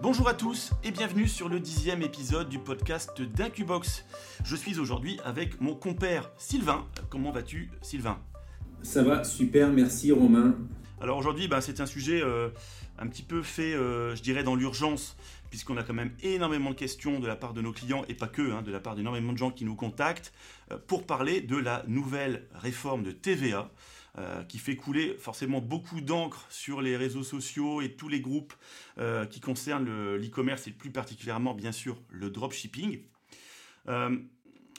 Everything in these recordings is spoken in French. Bonjour à tous et bienvenue sur le 10e épisode du podcast d'Incubox. Je suis aujourd'hui avec mon compère Sylvain. Comment vas-tu Sylvain ? Ça va, super, merci Romain. Alors aujourd'hui, c'est un sujet un petit peu fait, je dirais, dans l'urgence, puisqu'on a quand même énormément de questions de la part de nos clients, et pas que, de la part d'énormément de gens qui nous contactent, pour parler de la nouvelle réforme de TVA. Qui fait couler forcément beaucoup d'encre sur les réseaux sociaux et tous les groupes qui concernent l'e-commerce et plus particulièrement, bien sûr, le dropshipping.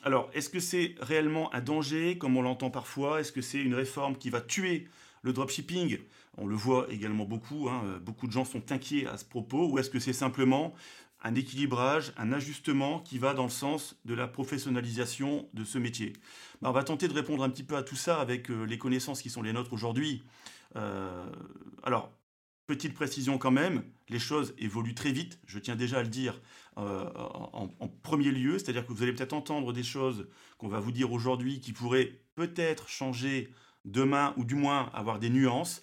Alors, est-ce que c'est réellement un danger, comme on l'entend parfois ? Est-ce que c'est une réforme qui va tuer le dropshipping ? On le voit également beaucoup, beaucoup de gens sont inquiets à ce propos. Ou est-ce que c'est simplement un équilibrage, un ajustement qui va dans le sens de la professionnalisation de ce métier. On va tenter de répondre un petit peu à tout ça avec les connaissances qui sont les nôtres aujourd'hui. Alors, petite précision quand même, les choses évoluent très vite, je tiens déjà à le dire en premier lieu, c'est-à-dire que vous allez peut-être entendre des choses qu'on va vous dire aujourd'hui qui pourraient peut-être changer demain, ou du moins avoir des nuances.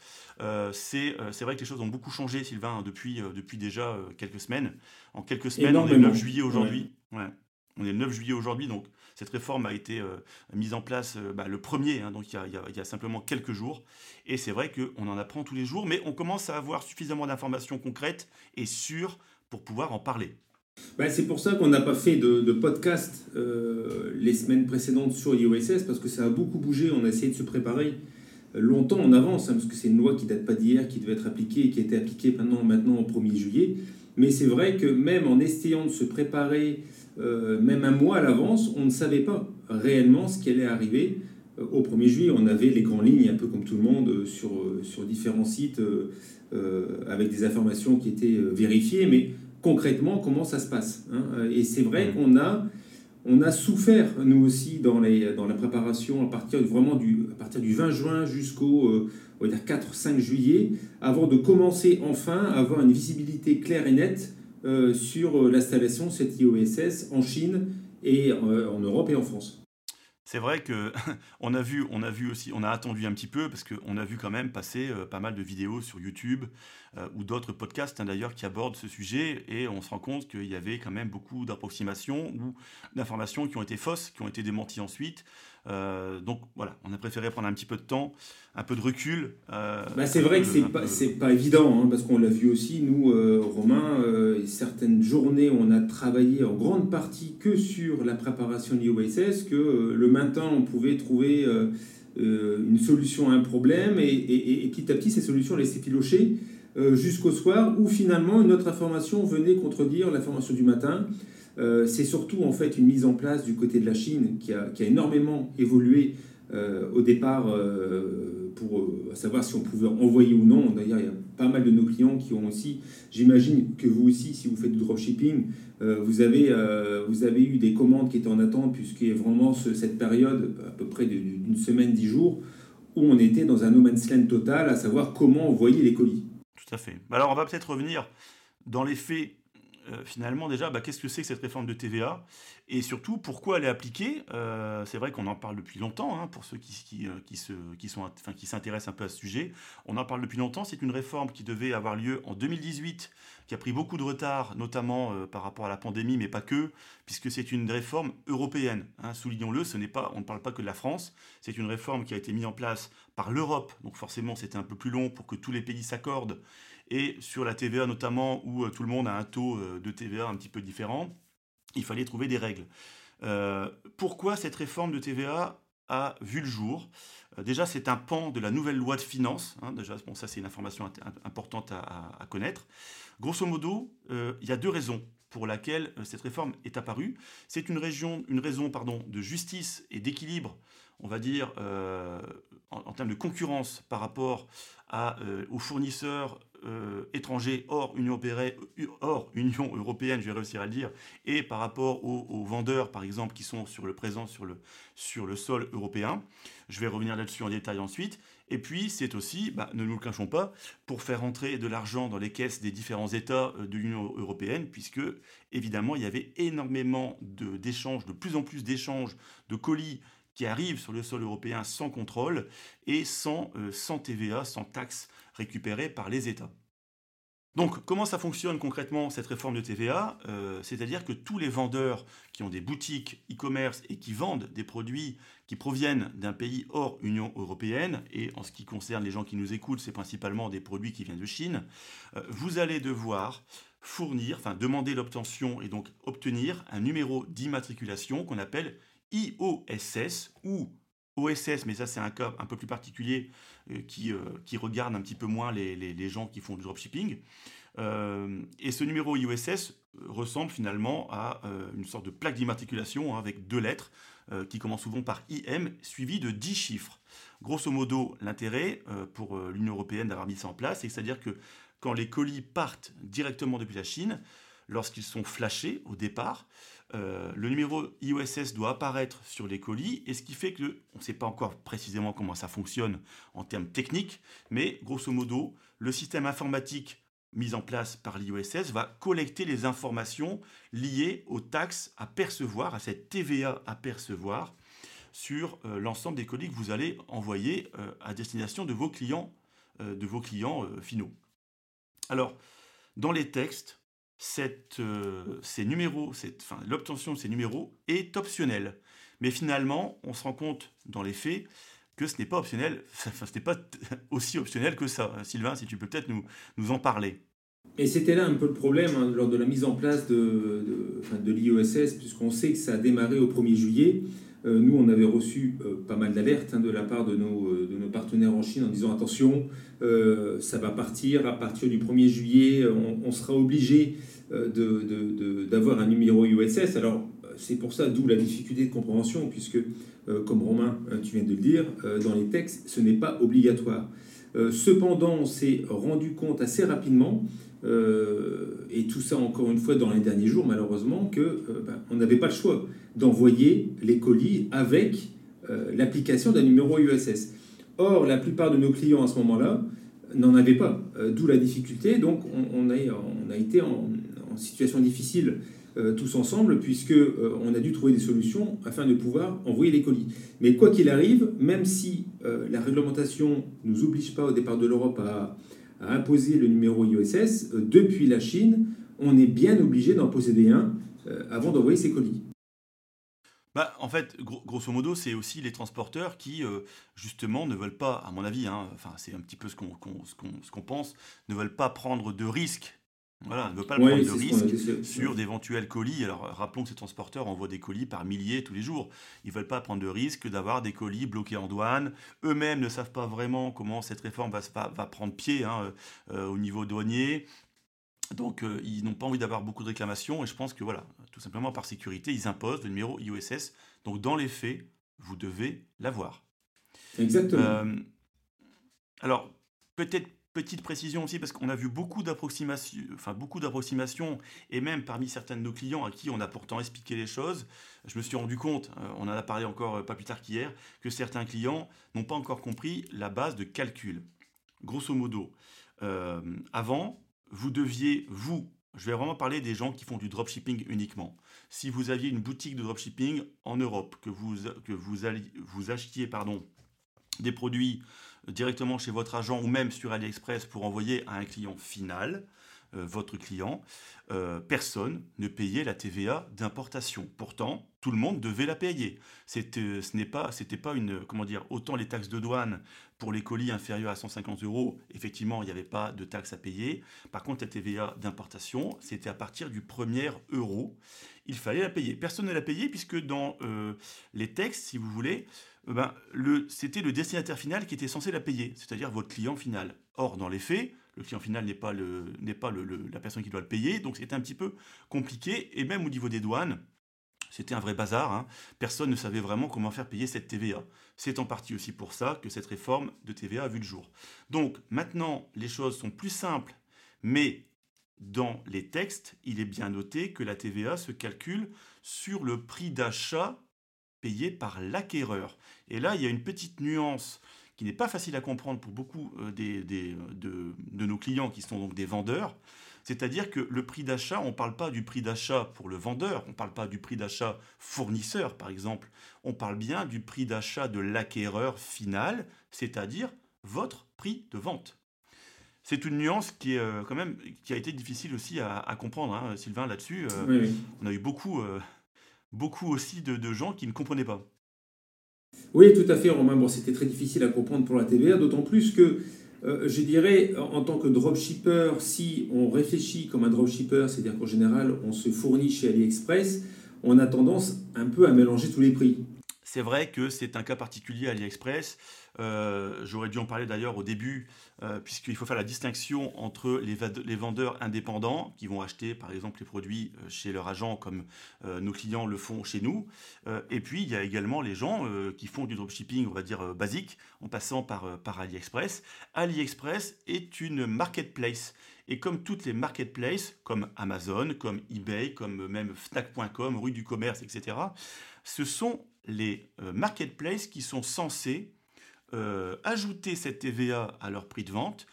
C'est vrai que les choses ont beaucoup changé, Sylvain, depuis déjà quelques semaines. En quelques semaines, énormément. On est le 9 juillet aujourd'hui. Ouais. On est le 9 juillet aujourd'hui, donc cette réforme a été mise en place le 1er, donc il y a simplement quelques jours. Et c'est vrai qu'on en apprend tous les jours, mais on commence à avoir suffisamment d'informations concrètes et sûres pour pouvoir en parler. C'est pour ça qu'on n'a pas fait de podcast les semaines précédentes sur l'IOSS, parce que ça a beaucoup bougé, on a essayé de se préparer longtemps en avance, parce que c'est une loi qui ne date pas d'hier, qui devait être appliquée et qui a été appliquée maintenant au 1er juillet. Mais c'est vrai que même en essayant de se préparer, même un mois à l'avance, on ne savait pas réellement ce qui allait arriver au 1er juillet. On avait les grandes lignes, un peu comme tout le monde, sur différents sites, avec des informations qui étaient vérifiées, mais concrètement, comment ça se passe Et c'est vrai qu'on a souffert, nous aussi, dans la préparation à partir du 20 juin jusqu'au 4-5 juillet, avant de commencer enfin à avoir une visibilité claire et nette sur l'installation de cette IOSS en Chine, et en Europe et en France. C'est vrai qu'on a vu aussi, on a attendu un petit peu parce qu'on a vu quand même passer pas mal de vidéos sur YouTube ou d'autres podcasts d'ailleurs qui abordent ce sujet, et on se rend compte qu'il y avait quand même beaucoup d'approximations ou d'informations qui ont été fausses, qui ont été démenties ensuite. Donc voilà, on a préféré prendre un petit peu de temps, un peu de recul. C'est vrai que c'est pas évident parce qu'on l'a vu aussi, nous, Romain, certaines journées on a travaillé en grande partie que sur la préparation de l'IOSS, que le matin on pouvait trouver une solution à un problème, et petit à petit ces solutions allaient s'effilocher jusqu'au soir où finalement une autre information venait contredire l'information du matin. C'est surtout en fait une mise en place du côté de la Chine qui a énormément évolué au départ pour savoir si on pouvait envoyer ou non. D'ailleurs, il y a pas mal de nos clients qui ont aussi, j'imagine que vous aussi, si vous faites du dropshipping, vous avez eu des commandes qui étaient en attente, puisqu'il y a vraiment cette période à peu près d'une semaine, 10 jours, où on était dans un no man's land total, à savoir comment envoyer les colis. Tout à fait. Alors on va peut-être revenir dans les faits. Finalement, déjà, qu'est-ce que c'est que cette réforme de TVA ? Et surtout, pourquoi elle est appliquée ? C'est vrai qu'on en parle depuis longtemps, pour ceux qui s'intéressent un peu à ce sujet. On en parle depuis longtemps. C'est une réforme qui devait avoir lieu en 2018, qui a pris beaucoup de retard, notamment par rapport à la pandémie, mais pas que, puisque c'est une réforme européenne. Soulignons-le, on ne parle pas que de la France. C'est une réforme qui a été mise en place par l'Europe. Donc forcément, c'était un peu plus long pour que tous les pays s'accordent. Et sur la TVA notamment, où tout le monde a un taux de TVA un petit peu différent, il fallait trouver des règles. Pourquoi cette réforme de TVA a vu le jour ? Déjà, c'est un pan de la nouvelle loi de finances. Déjà, ça, c'est une information importante à connaître. Grosso modo, il y a deux raisons pour lesquelles cette réforme est apparue. C'est une raison, de justice et d'équilibre, on va dire, en termes de concurrence par rapport aux fournisseurs étrangers hors Union européenne, je vais réussir à le dire, et par rapport aux vendeurs, par exemple, qui sont sur le sol européen. Je vais revenir là-dessus en détail ensuite. Et puis, c'est aussi, ne nous le cachons pas, pour faire entrer de l'argent dans les caisses des différents États de l'Union européenne, puisque, évidemment, il y avait énormément d'échanges, de plus en plus d'échanges de colis qui arrivent sur le sol européen sans contrôle et sans TVA, sans taxes récupérées par les États. Donc, comment ça fonctionne concrètement, cette réforme de TVA? C'est-à-dire que tous les vendeurs qui ont des boutiques e-commerce et qui vendent des produits qui proviennent d'un pays hors Union européenne, et en ce qui concerne les gens qui nous écoutent, c'est principalement des produits qui viennent de Chine, vous allez devoir fournir, enfin demander l'obtention et donc obtenir un numéro d'immatriculation qu'on appelle IOSS ou OSS, mais ça c'est un cas un peu plus particulier qui regarde un petit peu moins les gens qui font du dropshipping. Et ce numéro IOSS ressemble finalement à une sorte de plaque d'immatriculation hein, avec deux lettres qui commencent souvent par IM suivi de 10 chiffres. Grosso modo, l'intérêt pour l'Union européenne d'avoir mis ça en place, c'est-à-dire que quand les colis partent directement depuis la Chine, lorsqu'ils sont flashés au départ, le numéro IOSS doit apparaître sur les colis, et ce qui fait que, on ne sait pas encore précisément comment ça fonctionne en termes techniques, mais grosso modo, le système informatique mis en place par l'IOSS va collecter les informations liées aux taxes à percevoir, à cette TVA à percevoir, sur l'ensemble des colis que vous allez envoyer à destination de vos clients finaux. Alors, dans les textes, l'obtention de ces numéros est optionnelle. Mais finalement, on se rend compte dans les faits que ce n'est pas optionnel, enfin, ce n'est pas aussi optionnel que ça. Sylvain, si tu peux peut-être nous en parler. Et c'était là un peu le problème hein, lors de la mise en place de l'IOSS, puisqu'on sait que ça a démarré au 1er juillet. Nous, on avait reçu pas mal d'alertes hein, de la part de nos partenaires en Chine en disant « Attention, ça va partir, à partir du 1er juillet, on sera obligé d'avoir un numéro IOSS ». Alors, c'est pour ça, d'où la difficulté de compréhension, puisque, comme Romain, tu viens de le dire, dans les textes, ce n'est pas obligatoire. Cependant, on s'est rendu compte assez rapidement, et tout ça encore une fois dans les derniers jours malheureusement, qu'on n'avait pas le choix d'envoyer les colis avec l'application d'un numéro IOSS. Or, la plupart de nos clients à ce moment-là n'en avaient pas, d'où la difficulté. Donc, on a été en situation difficile tous ensemble, puisque on a dû trouver des solutions afin de pouvoir envoyer les colis. Mais quoi qu'il arrive, même si la réglementation ne nous oblige pas au départ de l'Europe à imposer le numéro IOSS, depuis la Chine, on est bien obligé d'en posséder un avant d'envoyer ses colis. Bah, en fait, grosso modo, c'est aussi les transporteurs qui, justement, ne veulent pas, à mon avis, hein, enfin, c'est un petit peu ce qu'on pense, ne veulent pas prendre de risques. Voilà, ne veut pas prendre de risques sur d'éventuels colis. Alors, rappelons que ces transporteurs envoient des colis par milliers tous les jours. Ils ne veulent pas prendre de risque d'avoir des colis bloqués en douane. Eux-mêmes ne savent pas vraiment comment cette réforme va prendre pied hein, au niveau douanier. Donc, ils n'ont pas envie d'avoir beaucoup de réclamations. Et je pense que, voilà, tout simplement par sécurité, ils imposent le numéro IOSS. Donc, dans les faits, vous devez l'avoir. Exactement. Alors, peut-être... Petite précision aussi, parce qu'on a vu beaucoup d'approximations, et même parmi certains de nos clients à qui on a pourtant expliqué les choses, je me suis rendu compte, on en a parlé encore pas plus tard qu'hier, que certains clients n'ont pas encore compris la base de calcul. Grosso modo, avant, vous deviez, je vais vraiment parler des gens qui font du dropshipping uniquement. Si vous aviez une boutique de dropshipping en Europe, que vous achetiez, des produits directement chez votre agent ou même sur AliExpress pour envoyer à un client final, votre client, personne ne payait la TVA d'importation. Pourtant, tout le monde devait la payer. C'était pas une... Comment dire, autant les taxes de douane pour les colis inférieurs à 150 €, effectivement, il n'y avait pas de taxes à payer. Par contre, la TVA d'importation, c'était à partir du premier euro. Il fallait la payer. Personne ne l'a payée puisque dans les textes, si vous voulez... c'était le destinataire final qui était censé la payer, c'est-à-dire votre client final. Or, dans les faits, le client final n'est pas la personne qui doit le payer, donc c'était un petit peu compliqué. Et même au niveau des douanes, c'était un vrai bazar. Hein. Personne ne savait vraiment comment faire payer cette TVA. C'est en partie aussi pour ça que cette réforme de TVA a vu le jour. Donc, maintenant, les choses sont plus simples, mais dans les textes, il est bien noté que la TVA se calcule sur le prix d'achat payé par l'acquéreur. Et là, il y a une petite nuance qui n'est pas facile à comprendre pour beaucoup de nos clients qui sont donc des vendeurs. C'est-à-dire que le prix d'achat, on ne parle pas du prix d'achat pour le vendeur, on ne parle pas du prix d'achat fournisseur, par exemple. On parle bien du prix d'achat de l'acquéreur final, c'est-à-dire votre prix de vente. C'est une nuance qui est quand même qui a été difficile aussi à comprendre, hein, Sylvain, là-dessus. Oui. On a eu beaucoup aussi de gens qui ne comprenaient pas. Oui, tout à fait, Romain. Bon, c'était très difficile à comprendre pour la TVA, d'autant plus que je dirais, en tant que dropshipper, si on réfléchit comme un dropshipper, c'est-à-dire qu'en général, on se fournit chez AliExpress, on a tendance un peu à mélanger tous les prix. C'est vrai que c'est un cas particulier à AliExpress. J'aurais dû en parler d'ailleurs au début, puisqu'il faut faire la distinction entre les vendeurs indépendants qui vont acheter par exemple les produits chez leur agent comme nos clients le font chez nous, et puis il y a également les gens qui font du dropshipping, on va dire basique, en passant par AliExpress. AliExpress est une marketplace, et comme toutes les marketplaces, comme Amazon, comme eBay, comme même Fnac.com, Rue du Commerce, etc., ce sont les marketplaces qui sont censés ajouter cette TVA à leur prix de vente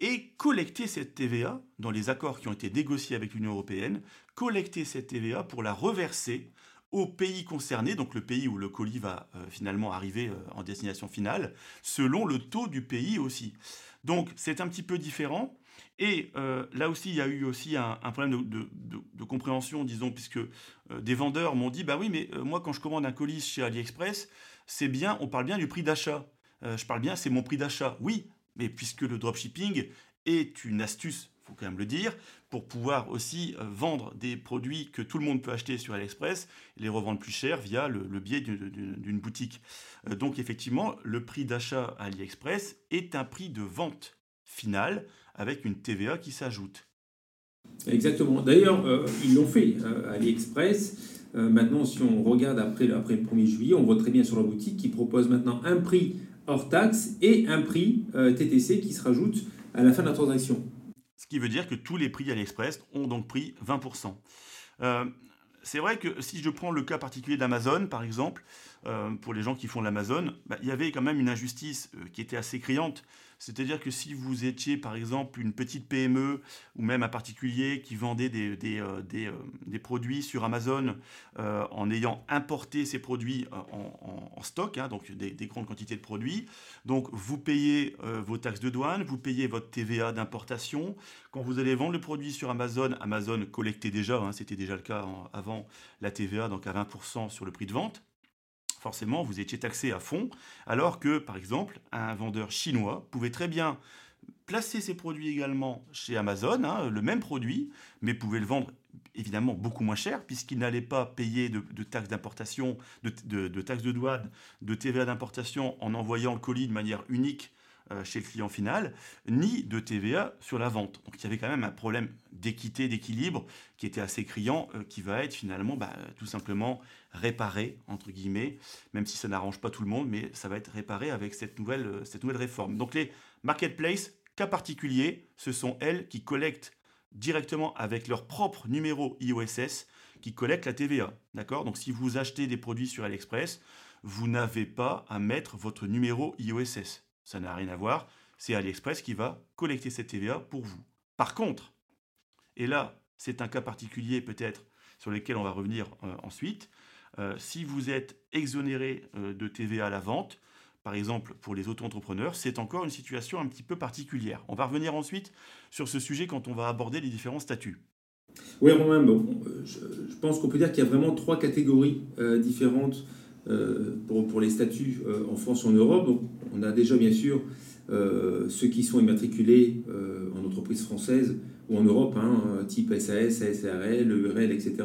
et collecter cette TVA dans les accords qui ont été négociés avec l'Union européenne, collecter cette TVA pour la reverser au pays concerné, donc le pays où le colis va finalement arriver en destination finale, selon le taux du pays aussi. Donc c'est un petit peu différent. Et là aussi, il y a eu aussi un problème de compréhension, disons, puisque des vendeurs m'ont dit « Bah oui, mais moi, quand je commande un colis chez AliExpress, c'est bien, on parle bien du prix d'achat. Je parle bien, c'est mon prix d'achat. » Oui, mais puisque le dropshipping est une astuce, il faut quand même le dire, pour pouvoir aussi vendre des produits que tout le monde peut acheter sur AliExpress, et les revendre plus cher via le biais d'une boutique. Donc effectivement, le prix d'achat à AliExpress est un prix de vente finale, avec une TVA qui s'ajoute. Exactement. D'ailleurs, ils l'ont fait à AliExpress. Maintenant, si on regarde après le 1er juillet, on voit très bien sur leur boutique qu'ils proposent maintenant un prix hors taxe et un prix TTC qui se rajoute à la fin de la transaction. Ce qui veut dire que tous les prix AliExpress ont donc pris 20%. C'est vrai que si je prends le cas particulier d'Amazon, par exemple, pour les gens qui font de l'Amazon, il y avait quand même une injustice qui était assez criante. C'est-à-dire que si vous étiez, par exemple, une petite PME ou même un particulier qui vendait des produits sur Amazon en ayant importé ces produits en stock, hein, donc des grandes quantités de produits, donc vous payez vos taxes de douane, vous payez votre TVA d'importation. Quand vous allez vendre le produit sur Amazon, Amazon collectait déjà, hein, c'était déjà le cas avant la TVA, donc à 20% sur le prix de vente. Forcément, vous étiez taxé à fond, alors que, par exemple, un vendeur chinois pouvait très bien placer ses produits également chez Amazon, hein, le même produit, mais pouvait le vendre évidemment beaucoup moins cher, puisqu'il n'allait pas payer de taxes d'importation, de taxes de douane, de TVA d'importation en envoyant le colis de manière unique chez le client final, ni de TVA sur la vente. Donc il y avait quand même un problème d'équité, d'équilibre qui était assez criant, qui va être finalement tout simplement réparé, entre guillemets, même si ça n'arrange pas tout le monde, mais ça va être réparé avec cette nouvelle réforme. Donc les marketplaces, cas particulier, ce sont elles qui collectent directement avec leur propre numéro IOSS, qui collectent la TVA. D'accord ? Donc si vous achetez des produits sur AliExpress, vous n'avez pas à mettre votre numéro IOSS. Ça n'a rien à voir, c'est AliExpress qui va collecter cette TVA pour vous. Par contre, et là, c'est un cas particulier peut-être sur lequel on va revenir ensuite, si vous êtes exonéré de TVA à la vente, par exemple pour les auto-entrepreneurs, c'est encore une situation un petit peu particulière. On va revenir ensuite sur ce sujet quand on va aborder les différents statuts. Oui, Romain, je pense qu'on peut dire qu'il y a vraiment trois catégories différentes pour les statuts en France et en Europe. Donc, on a déjà bien sûr ceux qui sont immatriculés en entreprise française ou en Europe, hein, type SAS, ASRL, EURL, etc.,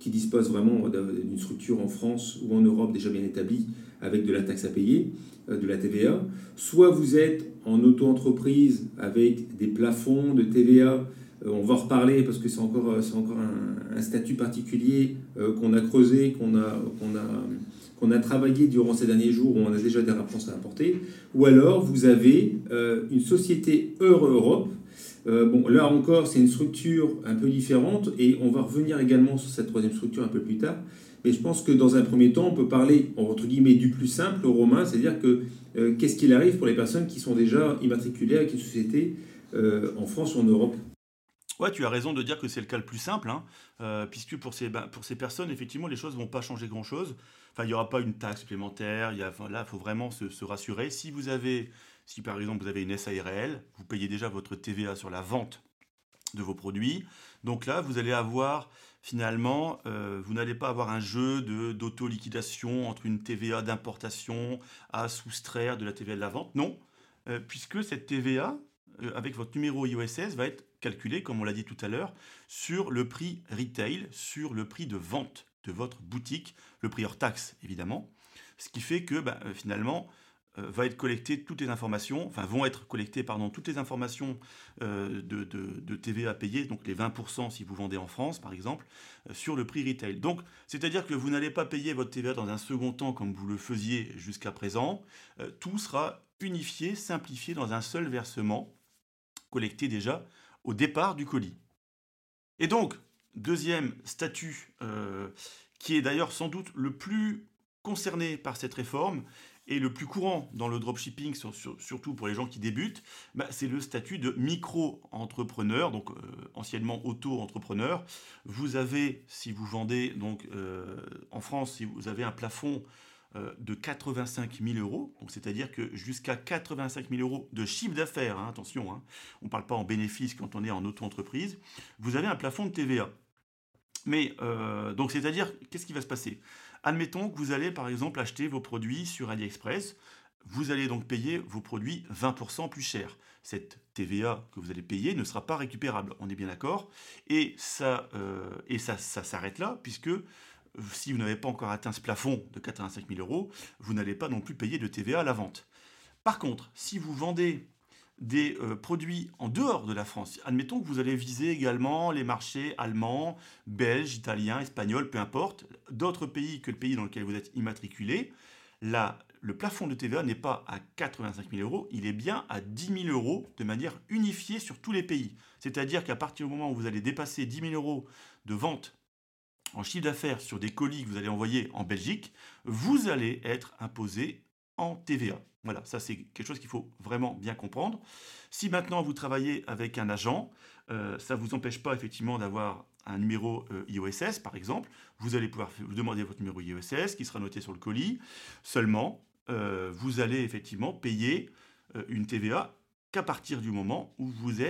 qui disposent vraiment d'une structure en France ou en Europe déjà bien établie avec de la taxe à payer, de la TVA. Soit vous êtes en auto-entreprise avec des plafonds de TVA. On va en reparler parce que c'est encore un statut particulier qu'on a creusé, qu'on a travaillé durant ces derniers jours où on a déjà des réponses à apporter. Ou alors, vous avez une société Europe. Là encore, c'est une structure un peu différente et on va revenir également sur cette troisième structure un peu plus tard. Mais je pense que dans un premier temps, on peut parler, entre guillemets, du plus simple, Romain, c'est-à-dire que qu'est-ce qu'il arrive pour les personnes qui sont déjà immatriculées avec une société en France ou en Europe ? Ouais, tu as raison de dire que c'est le cas le plus simple, hein, puisque pour ces personnes, effectivement, les choses ne vont pas changer grand-chose. Enfin, il n'y aura pas une taxe supplémentaire. Là, il faut vraiment se rassurer. Si vous avez Si par exemple vous avez une SARL, vous payez déjà votre TVA sur la vente de vos produits. Donc là, vous allez avoir finalement, vous n'allez pas avoir un jeu d'auto-liquidation entre une TVA d'importation à soustraire de la TVA de la vente. Non, puisque cette TVA, avec votre numéro IOSS, va être calculée, comme on l'a dit tout à l'heure, sur le prix retail, sur le prix de vente de votre boutique, le prix hors taxe évidemment. Ce qui fait que finalement, vont être collectées toutes les informations de TVA à payer, donc les 20% si vous vendez en France par exemple, sur le prix retail. Donc, c'est-à-dire que vous n'allez pas payer votre TVA dans un second temps comme vous le faisiez jusqu'à présent. Tout sera unifié, simplifié dans un seul versement, collecté déjà au départ du colis. Et donc, deuxième statut qui est d'ailleurs sans doute le plus concerné par cette réforme, et le plus courant dans le dropshipping, surtout pour les gens qui débutent, c'est le statut de micro-entrepreneur, donc anciennement auto-entrepreneur. Vous avez, si vous vendez donc, en France, si vous avez un plafond de 85 000 €, donc c'est-à-dire que jusqu'à 85 000 € de chiffre d'affaires, attention, on ne parle pas en bénéfice quand on est en auto-entreprise, vous avez un plafond de TVA. Mais, donc c'est-à-dire, qu'est-ce qui va se passer ? Admettons que vous allez, par exemple, acheter vos produits sur AliExpress. Vous allez donc payer vos produits 20% plus cher. Cette TVA que vous allez payer ne sera pas récupérable, on est bien d'accord. Et ça s'arrête là, puisque si vous n'avez pas encore atteint ce plafond de 85 000 €, vous n'allez pas non plus payer de TVA à la vente. Par contre, si vous vendez des produits en dehors de la France, admettons que vous allez viser également les marchés allemands, belges, italiens, espagnols, peu importe, d'autres pays que le pays dans lequel vous êtes immatriculé, là, le plafond de TVA n'est pas à 85 000 €, il est bien à 10 000 € de manière unifiée sur tous les pays. C'est-à-dire qu'à partir du moment où vous allez dépasser 10 000 € de vente en chiffre d'affaires sur des colis que vous allez envoyer en Belgique, vous allez être imposé en TVA. Voilà, ça c'est quelque chose qu'il faut vraiment bien comprendre. Si maintenant vous travaillez avec un agent, ça ne vous empêche pas effectivement d'avoir un numéro IOSS par exemple. Vous allez pouvoir vous demander votre numéro IOSS qui sera noté sur le colis. Seulement, vous allez effectivement payer une TVA qu'à partir du moment où vous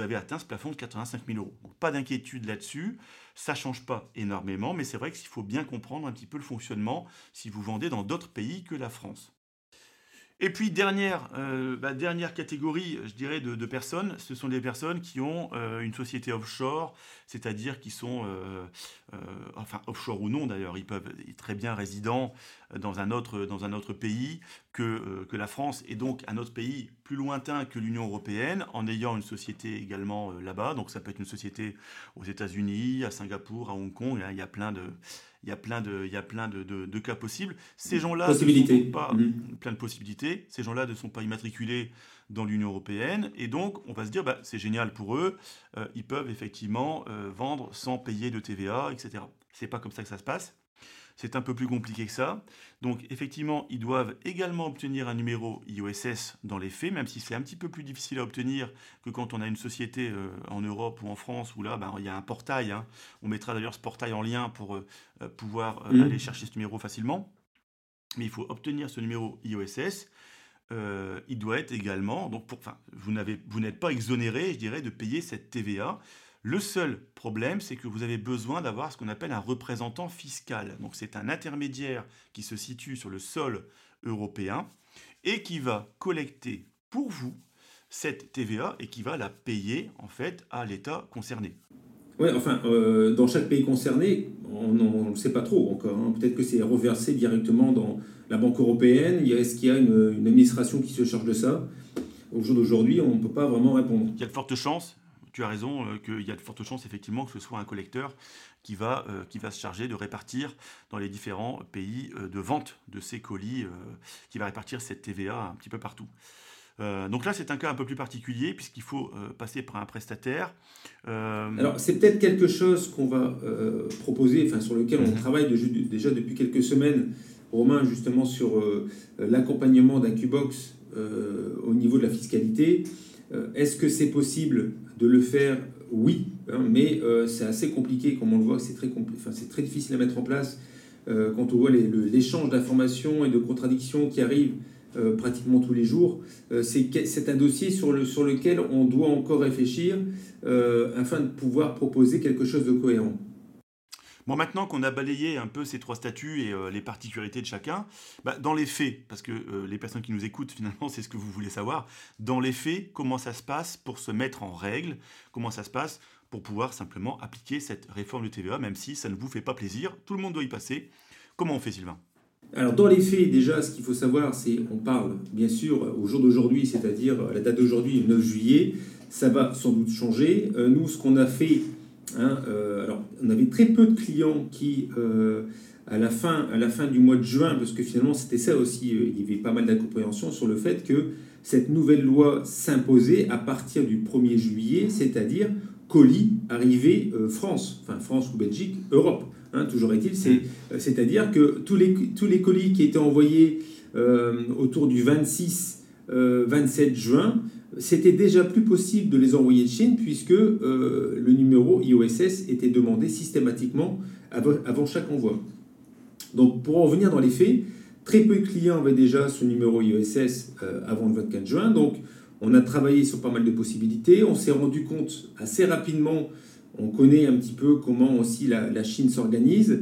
avez atteint ce plafond de 85 000 €. Donc, pas d'inquiétude là-dessus, ça ne change pas énormément, mais c'est vrai qu'il faut bien comprendre un petit peu le fonctionnement si vous vendez dans d'autres pays que la France. Et puis, dernière catégorie, je dirais, de personnes, ce sont les personnes qui ont une société offshore, c'est-à-dire qui sont, offshore ou non d'ailleurs, ils peuvent être très bien résidents dans un autre pays que la France, et donc un autre pays plus lointain que l'Union européenne, en ayant une société également là-bas. Donc ça peut être une société aux États-Unis, à Singapour, à Hong Kong, il y a plein de... Il y a plein de cas possibles. Ces gens-là ne sont pas plein de possibilités. Ces gens-là ne sont pas immatriculés dans l'Union européenne. Et donc, on va se dire, c'est génial pour eux. Ils peuvent effectivement vendre sans payer de TVA, etc. C'est pas comme ça que ça se passe. C'est un peu plus compliqué que ça. Donc, effectivement, ils doivent également obtenir un numéro IOSS dans les faits, même si c'est un petit peu plus difficile à obtenir que quand on a une société en Europe ou en France, où là, il y a un portail. On mettra d'ailleurs ce portail en lien pour pouvoir aller chercher ce numéro facilement. Mais il faut obtenir ce numéro IOSS. Il doit être également... Donc, vous n'êtes pas exonéré, je dirais, de payer cette TVA. Le seul problème, c'est que vous avez besoin d'avoir ce qu'on appelle un représentant fiscal. Donc c'est un intermédiaire qui se situe sur le sol européen et qui va collecter pour vous cette TVA et qui va la payer en fait à l'État concerné. Oui, dans chaque pays concerné, on ne le sait pas trop encore. Peut-être que c'est reversé directement dans la Banque européenne. Est-ce qu'il y a une administration qui se charge de ça ? Au jour d'aujourd'hui, on ne peut pas vraiment répondre. Il y a de fortes chances. Tu as raison qu'il y a de fortes chances effectivement que ce soit un collecteur qui va se charger de répartir dans les différents pays de vente de ces colis, qui va répartir cette TVA un petit peu partout. Donc là, c'est un cas un peu plus particulier puisqu'il faut passer par un prestataire. Alors, c'est peut-être quelque chose qu'on va proposer, sur lequel on travaille déjà depuis quelques semaines, Romain, justement sur l'accompagnement d'un Q-Box au niveau de la fiscalité. Est-ce que c'est possible de le faire ? Oui, mais c'est assez compliqué, comme on le voit, c'est très difficile à mettre en place quand on voit l'échange d'informations et de contradictions qui arrivent pratiquement tous les jours, c'est un dossier sur lequel on doit encore réfléchir afin de pouvoir proposer quelque chose de cohérent. Bon, maintenant qu'on a balayé un peu ces trois statuts et les particularités de chacun, dans les faits, parce que les personnes qui nous écoutent, finalement, c'est ce que vous voulez savoir, dans les faits, comment ça se passe pour se mettre en règle, comment ça se passe pour pouvoir simplement appliquer cette réforme de TVA, même si ça ne vous fait pas plaisir, tout le monde doit y passer. Comment on fait, Sylvain ? Alors, dans les faits, déjà, ce qu'il faut savoir, c'est qu'on parle, bien sûr, au jour d'aujourd'hui, c'est-à-dire à la date d'aujourd'hui, le 9 juillet, ça va sans doute changer. Nous, ce qu'on a fait... alors, on avait très peu de clients qui, à la fin du mois de juin, parce que finalement c'était ça aussi, il y avait pas mal d'incompréhension sur le fait que cette nouvelle loi s'imposait à partir du 1er juillet, c'est-à-dire colis arrivés France ou Belgique, Europe. Toujours est-il, c'est-à-dire que tous les colis qui étaient envoyés autour du 27 juin, c'était déjà plus possible de les envoyer de Chine puisque le numéro IOSS était demandé systématiquement avant chaque envoi. Donc, pour en revenir dans les faits, très peu de clients avaient déjà ce numéro IOSS avant le 24 juin. Donc, on a travaillé sur pas mal de possibilités. On s'est rendu compte assez rapidement, on connaît un petit peu comment aussi la Chine s'organise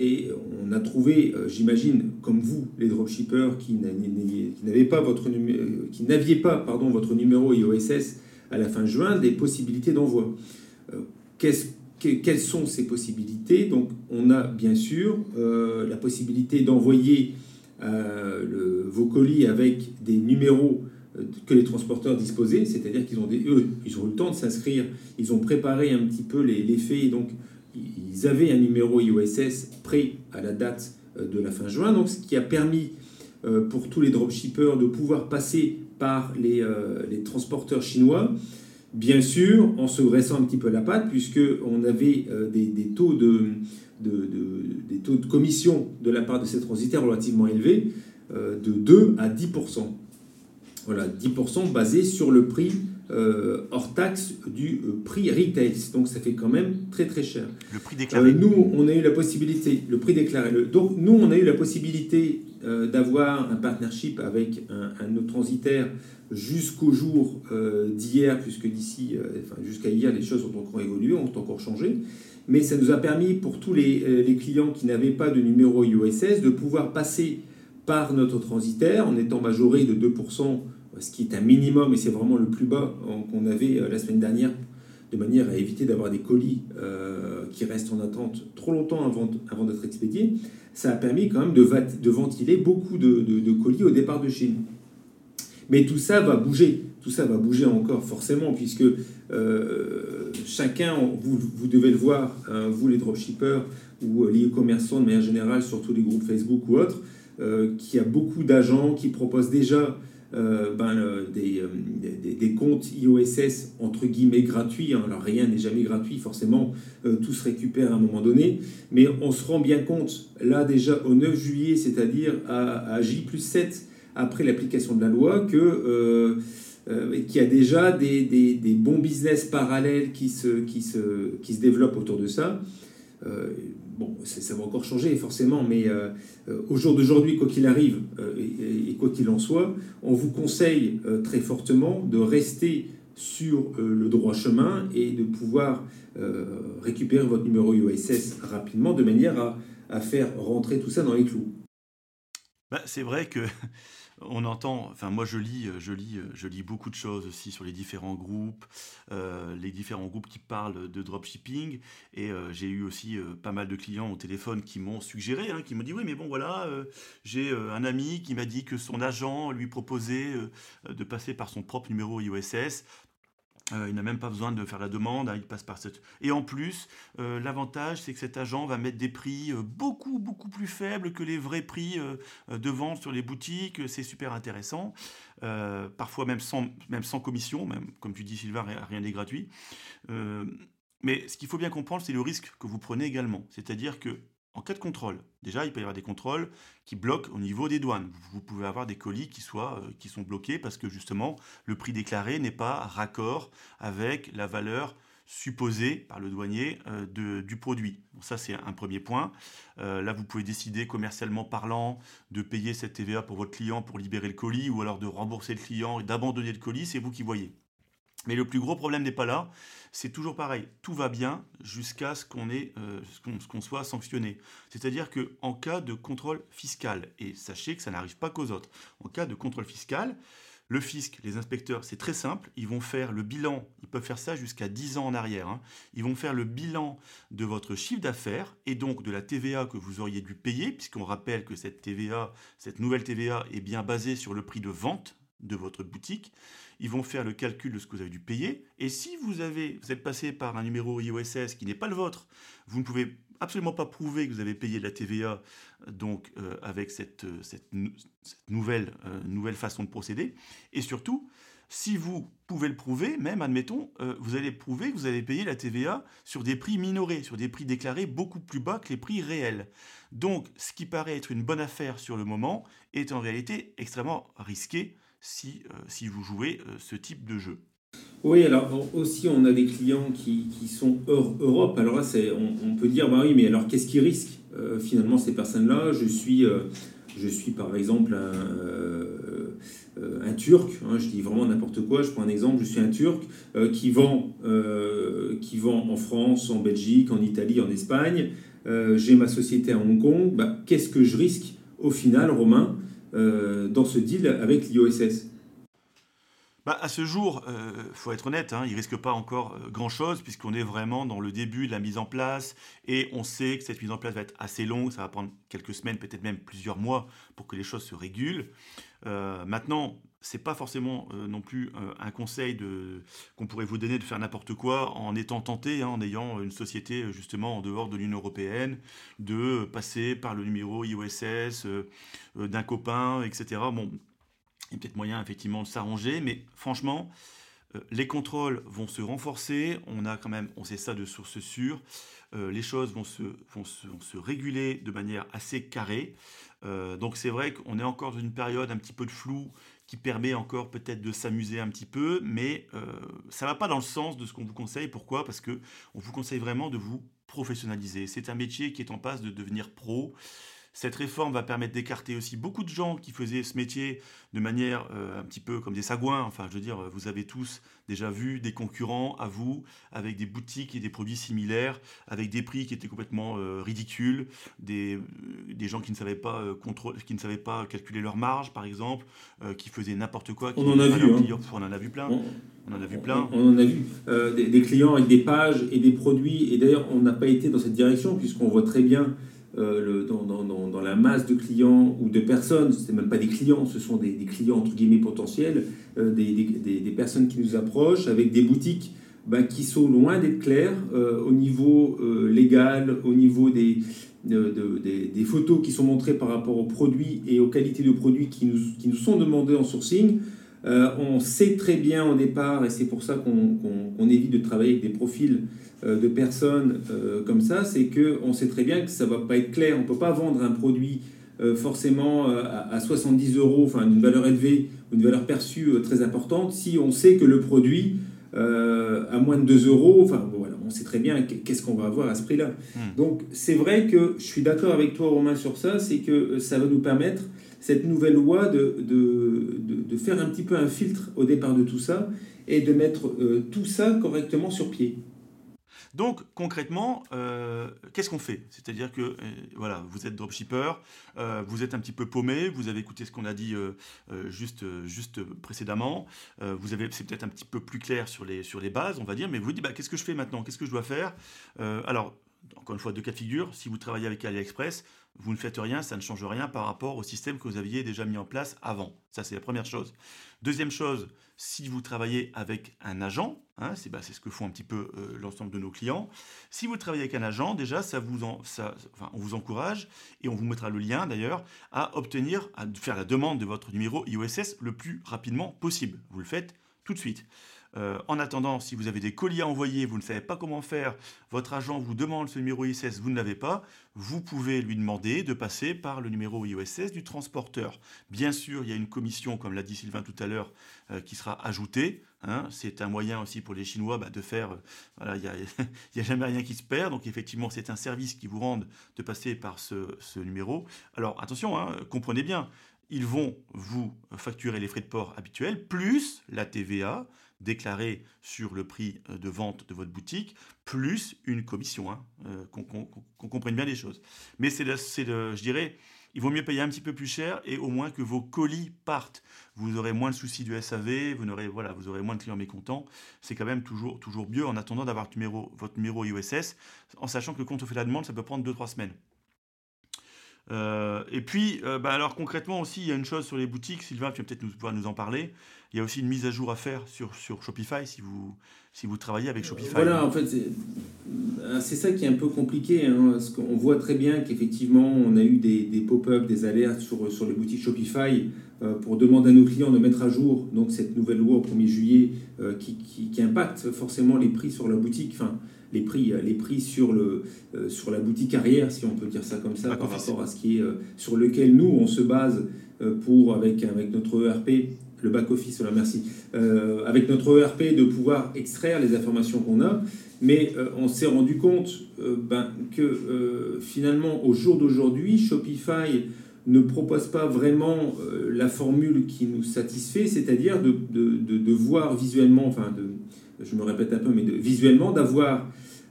et on a trouvé, j'imagine, comme vous, les dropshippers qui n'aviez pas votre numéro IOSS à la fin juin, des possibilités d'envoi. Quelles sont ces possibilités ? Donc, on a bien sûr la possibilité d'envoyer vos colis avec des numéros que les transporteurs disposaient, c'est-à-dire qu'ils ont ils ont eu le temps de s'inscrire, ils ont préparé un petit peu les faits, donc ils avaient un numéro IOSS prêt à la date de la fin juin, donc ce qui a permis pour tous les dropshippers de pouvoir passer par les transporteurs chinois, bien sûr en se graissant un petit peu la patte, puisqu'on avait des taux de commission de la part de ces transitaires relativement élevés, de 2 à 10%. Voilà, 10% basé sur le prix hors taxe du prix retail. Donc, ça fait quand même très, très cher. Le prix déclaré. Nous, on a eu la possibilité d'avoir un partnership avec un autre transitaire jusqu'au jour d'hier, puisque jusqu'à hier, les choses ont encore évolué, ont encore changé. Mais ça nous a permis, pour tous les clients qui n'avaient pas de numéro IOSS, de pouvoir passer par notre transitaire en étant majoré de 2%, ce qui est un minimum, et c'est vraiment le plus bas qu'on avait la semaine dernière, de manière à éviter d'avoir des colis qui restent en attente trop longtemps avant d'être expédiés. Ça a permis quand même de ventiler beaucoup de colis au départ de Chine. Mais tout ça va bouger. Tout ça va bouger encore, forcément, puisque chacun, vous devez le voir, vous les dropshippers ou les e-commerçants de manière générale, surtout les groupes Facebook ou autres, qui a beaucoup d'agents qui proposent déjà des comptes IOSS entre guillemets gratuits. Alors rien n'est jamais gratuit, forcément, tout se récupère à un moment donné. Mais on se rend bien compte, là déjà au 9 juillet, c'est-à-dire à J+7, après l'application de la loi, qu'il y a déjà des bons business parallèles qui se développent autour de ça. Ça va encore changer forcément, mais au jour d'aujourd'hui, quoi qu'il arrive et quoi qu'il en soit, on vous conseille très fortement de rester sur le droit chemin et de pouvoir récupérer votre numéro IOSS rapidement de manière à faire rentrer tout ça dans les clous. C'est vrai que on entend, enfin moi je lis beaucoup de choses aussi sur les différents groupes qui parlent de dropshipping, et j'ai eu aussi pas mal de clients au téléphone qui m'ont suggéré, qui m'ont dit oui mais bon voilà, j'ai un ami qui m'a dit que son agent lui proposait de passer par son propre numéro IOSS. Il n'a même pas besoin de faire la demande, il passe par cette... Et en plus, l'avantage, c'est que cet agent va mettre des prix beaucoup, beaucoup plus faibles que les vrais prix de vente sur les boutiques. C'est super intéressant. Parfois même sans commission, même, comme tu dis, Sylvain, rien n'est gratuit. Mais ce qu'il faut bien comprendre, c'est le risque que vous prenez également. C'est-à-dire que, en cas de contrôle, déjà, il peut y avoir des contrôles qui bloquent au niveau des douanes. Vous pouvez avoir des colis qui sont bloqués parce que, justement, le prix déclaré n'est pas raccord avec la valeur supposée par le douanier du produit. Donc ça, c'est un premier point. Là, vous pouvez décider, commercialement parlant, de payer cette TVA pour votre client pour libérer le colis, ou alors de rembourser le client et d'abandonner le colis, c'est vous qui voyez. Mais le plus gros problème n'est pas là, c'est toujours pareil, tout va bien jusqu'à ce qu'on soit sanctionné. C'est-à-dire qu'en cas de contrôle fiscal, et sachez que ça n'arrive pas qu'aux autres, en cas de contrôle fiscal, le fisc, les inspecteurs, c'est très simple, ils vont faire le bilan, ils peuvent faire ça jusqu'à 10 ans en arrière, hein. Ils vont faire le bilan de votre chiffre d'affaires et donc de la TVA que vous auriez dû payer, puisqu'on rappelle que cette TVA, cette nouvelle TVA est bien basée sur le prix de vente de votre boutique. Ils vont faire le calcul de ce que vous avez dû payer. Et si vous êtes passé par un numéro IOSS qui n'est pas le vôtre, vous ne pouvez absolument pas prouver que vous avez payé de la TVA donc, avec cette nouvelle façon de procéder. Et surtout, si vous pouvez le prouver, même, admettons, vous allez prouver que vous avez payé la TVA sur des prix minorés, sur des prix déclarés beaucoup plus bas que les prix réels. Donc, ce qui paraît être une bonne affaire sur le moment est en réalité extrêmement risqué si vous jouez ce type de jeu. Oui, alors aussi on a des clients qui sont hors Europe. Alors là, on peut dire, bah oui, mais alors qu'est-ce qu'ils risquent finalement ces personnes-là ? Je suis par exemple un Turc, hein, je dis vraiment n'importe quoi, je prends un exemple, je suis un Turc qui vend en France, en Belgique, en Italie, en Espagne, j'ai ma société à Hong Kong, bah, qu'est-ce que je risque au final, Romain ? Dans ce deal avec l'IOSS ? À ce jour, il faut être honnête, hein, il ne risque pas encore grand-chose puisqu'on est vraiment dans le début de la mise en place et on sait que cette mise en place va être assez longue, ça va prendre quelques semaines, peut-être même plusieurs mois pour que les choses se régulent. Maintenant, ce n'est pas forcément non plus un conseil qu'on pourrait vous donner de faire n'importe quoi en étant tenté, hein, en ayant une société justement en dehors de l'Union Européenne, de passer par le numéro IOSS d'un copain, etc. Bon, il y a peut-être moyen effectivement de s'arranger, mais franchement, les contrôles vont se renforcer, on sait ça de source sûre, les choses vont se réguler de manière assez carrée. Donc c'est vrai qu'on est encore dans une période un petit peu de flou qui permet encore peut-être de s'amuser un petit peu, mais ça ne va pas dans le sens de ce qu'on vous conseille. Pourquoi ? Parce qu'on vous conseille vraiment de vous professionnaliser. C'est un métier qui est en passe de devenir pro. Cette réforme va permettre d'écarter aussi beaucoup de gens qui faisaient ce métier de manière un petit peu comme des sagouins. Enfin, je veux dire, vous avez tous déjà vu des concurrents à vous, avec des boutiques et des produits similaires, avec des prix qui étaient complètement ridicules, des gens qui ne savaient pas calculer leur marge, par exemple, qui faisaient n'importe quoi. On en a vu, hein. On en a vu plein. On en a vu plein. On en a vu des clients avec des pages et des produits. Et d'ailleurs, on n'a pas été dans cette direction puisqu'on voit très bien dans la masse de clients ou de personnes, c'est même pas des clients, ce sont des clients entre guillemets potentiels, des personnes qui nous approchent avec des boutiques qui sont loin d'être claires au niveau légal, au niveau des photos qui sont montrées par rapport aux produits et aux qualités de produits qui nous sont demandées en sourcing. On sait très bien au départ, et c'est pour ça qu'on évite de travailler avec des profils de personnes comme ça, c'est qu'on sait très bien que ça ne va pas être clair. On ne peut pas vendre un produit forcément à 70 €, enfin une valeur élevée, une valeur perçue très importante, si on sait que le produit à moins de 2 €, enfin voilà, on sait très bien qu'est-ce qu'on va avoir à ce prix-là. Donc c'est vrai que je suis d'accord avec toi, Romain, sur ça, c'est que ça va nous permettre, cette nouvelle loi, de faire un petit peu un filtre au départ de tout ça et de mettre tout ça correctement sur pied. Donc, concrètement, qu'est-ce qu'on fait ? C'est-à-dire que voilà, vous êtes dropshipper, vous êtes un petit peu paumé, vous avez écouté ce qu'on a dit juste précédemment, c'est peut-être un petit peu plus clair sur les bases, on va dire, mais vous vous dites, qu'est-ce que je fais maintenant ? Qu'est-ce que je dois faire ? Alors, encore une fois, 2 cas de figure, si vous travaillez avec AliExpress, vous ne faites rien, ça ne change rien par rapport au système que vous aviez déjà mis en place avant. Ça, c'est la première chose. Deuxième chose, si vous travaillez avec un agent, hein, c'est ce que font un petit peu l'ensemble de nos clients. Si vous travaillez avec un agent, déjà, on vous encourage, et on vous mettra le lien d'ailleurs, à faire la demande de votre numéro IOSS le plus rapidement possible. Vous le faites tout de suite. En attendant, si vous avez des colis à envoyer, vous ne savez pas comment faire, votre agent vous demande ce numéro ISS, vous ne l'avez pas, vous pouvez lui demander de passer par le numéro ISS du transporteur. Bien sûr, il y a une commission, comme l'a dit Sylvain tout à l'heure, qui sera ajoutée. Hein, c'est un moyen aussi pour les Chinois de faire... voilà, il n'y a jamais rien qui se perd. Donc effectivement, c'est un service qui vous rend de passer par ce numéro. Alors attention, comprenez bien, ils vont vous facturer les frais de port habituels, plus la TVA déclarée sur le prix de vente de votre boutique, plus une commission. Qu'on comprenne bien les choses. Mais je dirais... il vaut mieux payer un petit peu plus cher et au moins que vos colis partent. Vous aurez moins de soucis du SAV, vous aurez moins de clients mécontents. C'est quand même toujours mieux en attendant d'avoir votre numéro ISS, en sachant que quand on fait la demande, ça peut prendre 2-3 semaines. Et puis, alors concrètement aussi, il y a une chose sur les boutiques. Sylvain, tu vas peut-être pouvoir nous en parler. Il y a aussi une mise à jour à faire sur Shopify si vous travaillez avec Shopify. Voilà, en fait, c'est ça qui est un peu compliqué. Parce qu'on voit très bien qu'effectivement, on a eu des pop-up, des alertes sur les boutiques Shopify pour demander à nos clients de mettre à jour donc, cette nouvelle loi au 1er juillet qui impacte forcément les prix sur la boutique. Enfin, les prix sur la boutique arrière, si on peut dire ça comme ça, par rapport à ce qui est sur lequel nous on se base avec notre ERP, le back office, merci, avec notre ERP de pouvoir extraire les informations qu'on a, mais on s'est rendu compte que finalement au jour d'aujourd'hui, Shopify ne propose pas vraiment la formule qui nous satisfait, c'est-à-dire de voir visuellement, enfin je me répète un peu, mais visuellement, d'avoir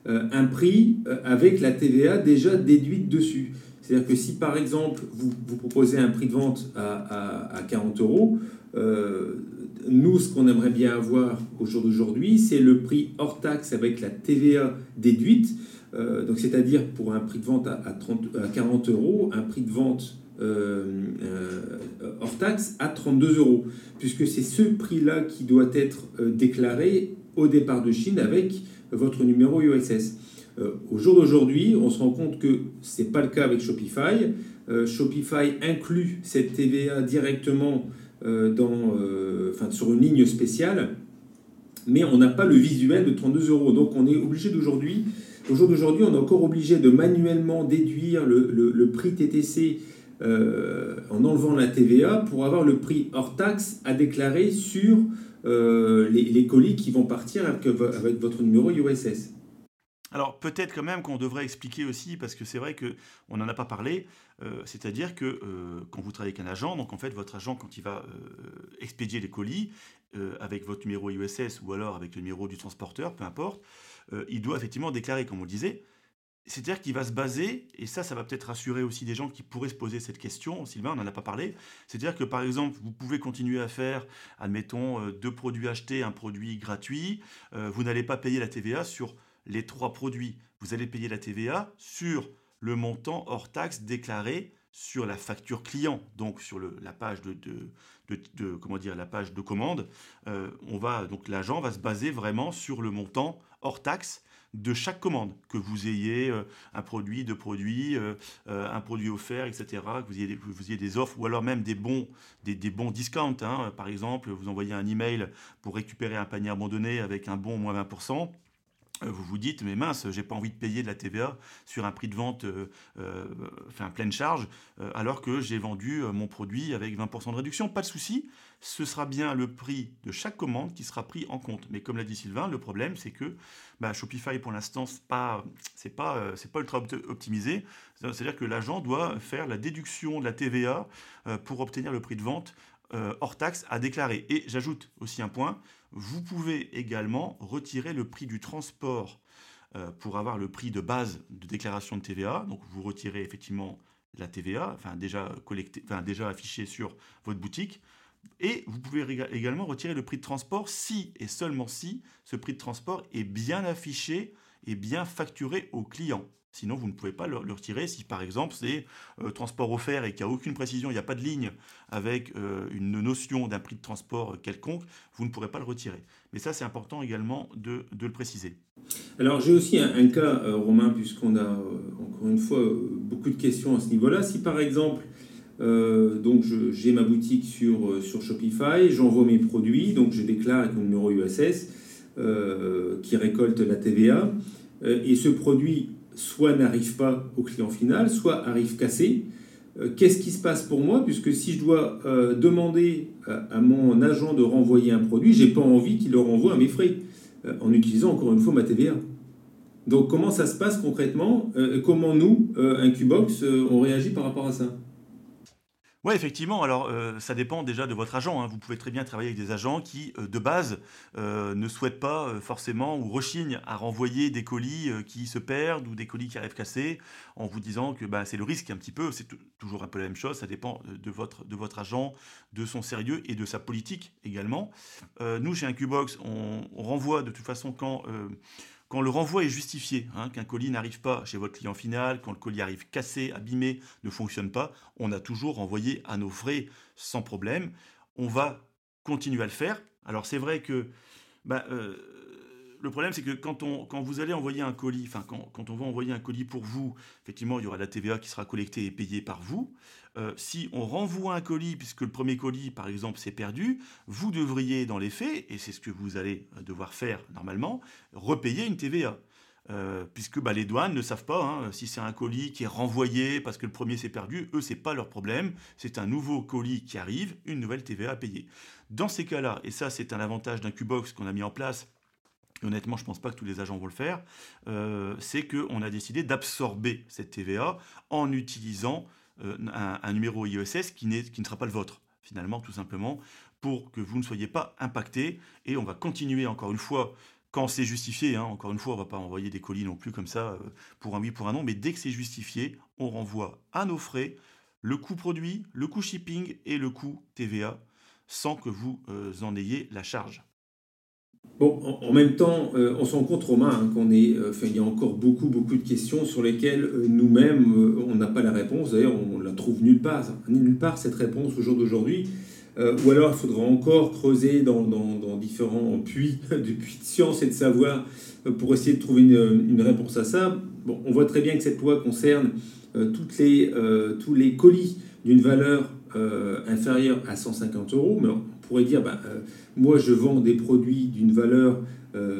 un prix avec la TVA déjà déduite dessus. C'est-à-dire que si, par exemple, vous proposez un prix de vente à 40 €, nous, ce qu'on aimerait bien avoir au jour d'aujourd'hui, c'est le prix hors taxe avec la TVA déduite. Donc, c'est-à-dire pour un prix de vente à 40 €, un prix de vente hors taxe à 32 €, puisque c'est ce prix-là qui doit être déclaré au départ de Chine avec votre numéro ISS. Au jour d'aujourd'hui, on se rend compte que ce n'est pas le cas avec Shopify. Shopify inclut cette TVA directement sur une ligne spéciale, mais on n'a pas le visuel de 32 €. Donc on est obligé au jour d'aujourd'hui, on est encore obligé de manuellement déduire le prix TTC en enlevant la TVA pour avoir le prix hors taxe à déclarer sur les colis qui vont partir avec votre numéro ISS. Alors peut-être quand même qu'on devrait expliquer aussi, parce que c'est vrai qu'on n'en a pas parlé, c'est-à-dire que quand vous travaillez avec un agent, donc en fait votre agent quand il va expédier les colis avec votre numéro ISS ou alors avec le numéro du transporteur, peu importe, il doit effectivement déclarer, comme on le disait. C'est-à-dire qu'il va se baser, et ça va peut-être rassurer aussi des gens qui pourraient se poser cette question, Sylvain, on n'en a pas parlé, c'est-à-dire que par exemple, vous pouvez continuer à faire, admettons, 2 produits achetés, un produit gratuit, vous n'allez pas payer la TVA sur les 3 produits, vous allez payer la TVA sur le montant hors taxe déclaré sur la facture client, donc sur la page la page de commande. L'agent va se baser vraiment sur le montant hors taxe de chaque commande, que vous ayez un produit, 2 produits, un produit offert, etc., que vous ayez des offres ou alors même des bons discounts. Par exemple, vous envoyez un email pour récupérer un panier abandonné avec un bon moins 20%. Vous vous dites, mais mince, j'ai pas envie de payer de la TVA sur un prix de vente, pleine charge, alors que j'ai vendu mon produit avec 20% de réduction. Pas de souci, ce sera bien le prix de chaque commande qui sera pris en compte. Mais comme l'a dit Sylvain, le problème, c'est que Shopify, pour l'instant, c'est pas ultra optimisé. C'est-à-dire que l'agent doit faire la déduction de la TVA pour obtenir le prix de vente hors taxe à déclarer. Et j'ajoute aussi un point, vous pouvez également retirer le prix du transport pour avoir le prix de base de déclaration de TVA. Donc vous retirez effectivement la TVA, déjà affichée sur votre boutique. Et vous pouvez également retirer le prix de transport si et seulement si ce prix de transport est bien affiché et bien facturé au client. Sinon, vous ne pouvez pas le retirer si, par exemple, c'est transport offert et qu'il n'y a aucune précision, il n'y a pas de ligne avec une notion d'un prix de transport quelconque, vous ne pourrez pas le retirer. Mais ça, c'est important également de le préciser. Alors, j'ai aussi un cas, Romain, puisqu'on a, encore une fois, beaucoup de questions à ce niveau-là. Si, par exemple, Donc j'ai ma boutique sur Shopify, j'envoie mes produits, donc je déclare avec mon numéro USS qui récolte la TVA, et ce produit soit n'arrive pas au client final, soit arrive cassé. Qu'est-ce qui se passe pour moi, puisque si je dois demander à mon agent de renvoyer un produit, j'ai pas envie qu'il le renvoie à mes frais, en utilisant encore une fois ma TVA. Donc comment ça se passe concrètement, comment nous, Incubox, on réagit par rapport à ça? Oui, effectivement. Alors, ça dépend déjà de votre agent, hein. Vous pouvez très bien travailler avec des agents qui, de base, ne souhaitent pas forcément ou rechignent à renvoyer des colis qui se perdent ou des colis qui arrivent cassés, en vous disant que bah, c'est le risque un petit peu. C'est toujours un peu la même chose. Ça dépend de votre agent, de son sérieux et de sa politique également. Nous, chez Incubox, on renvoie de toute façon quand le renvoi est justifié, hein, qu'un colis n'arrive pas chez votre client final, quand le colis arrive cassé, abîmé, ne fonctionne pas, on a toujours renvoyé à nos frais sans problème. On va continuer à le faire. Alors c'est vrai que le problème, c'est que quand vous allez envoyer un colis, enfin quand on va envoyer un colis pour vous, effectivement, il y aura la TVA qui sera collectée et payée par vous. Si on renvoie un colis, puisque le premier colis, par exemple, s'est perdu, vous devriez, dans les faits, et c'est ce que vous allez devoir faire normalement, repayer une TVA. Puisque les douanes ne savent pas si c'est un colis qui est renvoyé parce que le premier s'est perdu, eux, c'est pas leur problème, c'est un nouveau colis qui arrive, une nouvelle TVA à payer. Dans ces cas-là, et ça, c'est un avantage d'Incubox qu'on a mis en place, honnêtement, je ne pense pas que tous les agents vont le faire, c'est qu'on a décidé d'absorber cette TVA en utilisant un numéro IESS qui ne sera pas le vôtre, finalement, tout simplement, pour que vous ne soyez pas impacté. Et on va continuer, encore une fois, quand c'est justifié, hein, encore une fois, on ne va pas envoyer des colis non plus comme ça, pour un oui, pour un non, mais dès que c'est justifié, on renvoie à nos frais le coût produit, le coût shipping et le coût TVA, sans que vous en ayez la charge. Bon, en même temps, on se rend compte, Romain, qu'on est, il y a encore beaucoup de questions sur lesquelles nous-mêmes, on n'a pas la réponse. D'ailleurs, on la trouve nulle part cette réponse au jour d'aujourd'hui. Ou alors, il faudra encore creuser dans différents puits de science et de savoir pour essayer de trouver une réponse à ça. Bon, on voit très bien que cette loi concerne tous les colis d'une valeur inférieure à 150 €, mais on pourrait dire, moi je vends des produits d'une valeur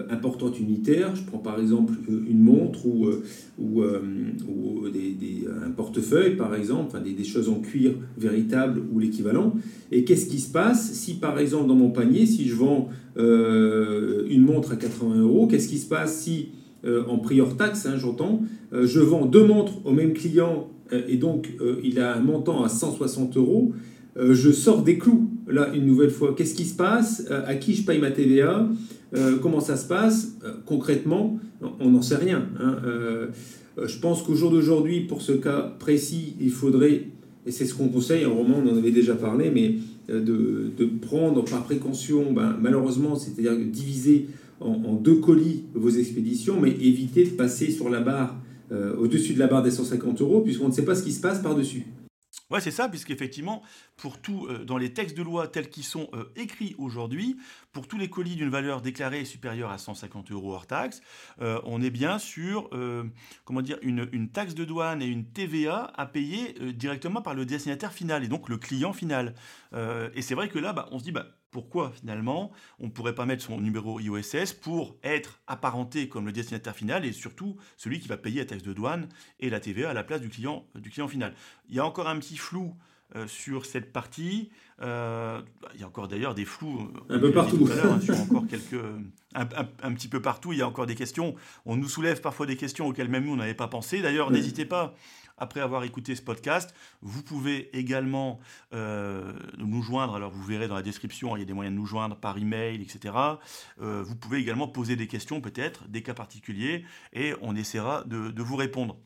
importante unitaire, je prends par exemple une montre ou un portefeuille par exemple, enfin, des choses en cuir véritable ou l'équivalent, et qu'est-ce qui se passe si par exemple dans mon panier, si je vends une montre à 80 €, qu'est-ce qui se passe si en prix hors taxe, j'entends, je vends deux montres au même client et donc il a un montant à 160 €, je sors des clous, là, une nouvelle fois. Qu'est-ce qui se passe? À qui je paye ma TVA? Comment ça se passe? Concrètement, on n'en sait rien. Je pense qu'au jour d'aujourd'hui, pour ce cas précis, il faudrait, et c'est ce qu'on conseille, en roman, on en avait déjà parlé, mais de prendre par précaution, malheureusement, c'est-à-dire de diviser en deux colis vos expéditions, mais éviter de passer sur la barre, au-dessus de la barre des 150 €, puisqu'on ne sait pas ce qui se passe par-dessus. Oui, c'est ça, puisqu'effectivement, pour tout, dans les textes de loi tels qu'ils sont écrits aujourd'hui, pour tous les colis d'une valeur déclarée supérieure à 150 € hors taxe, on est bien sur une taxe de douane et une TVA à payer directement par le destinataire final, et donc le client final. Et c'est vrai que là, on se dit... Pourquoi, finalement, on ne pourrait pas mettre son numéro IOSS pour être apparenté comme le destinataire final et surtout celui qui va payer la taxe de douane et la TVA à la place du client final. Il y a encore un petit flou sur cette partie. Il y a encore d'ailleurs des flous un peu partout. Sur encore quelques, un petit peu partout, il y a encore des questions. On nous soulève parfois des questions auxquelles même nous, on n'avait pas pensé. D'ailleurs, n'hésitez pas. Après avoir écouté ce podcast, vous pouvez également nous joindre. Alors, vous verrez dans la description, il y a des moyens de nous joindre par email, etc. Vous pouvez également poser des questions, peut-être, des cas particuliers, et on essaiera de vous répondre.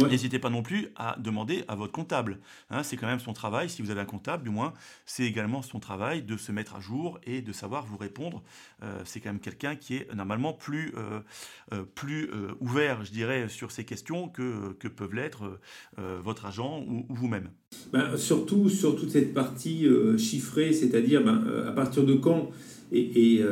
Ouais. N'hésitez pas non plus à demander à votre comptable. C'est quand même son travail, si vous avez un comptable, du moins, c'est également son travail de se mettre à jour et de savoir vous répondre. C'est quand même quelqu'un qui est normalement plus ouvert, je dirais, sur ces questions que peuvent l'être votre agent ou vous-même. Surtout sur toute cette partie chiffrée, c'est-à-dire à partir de quand et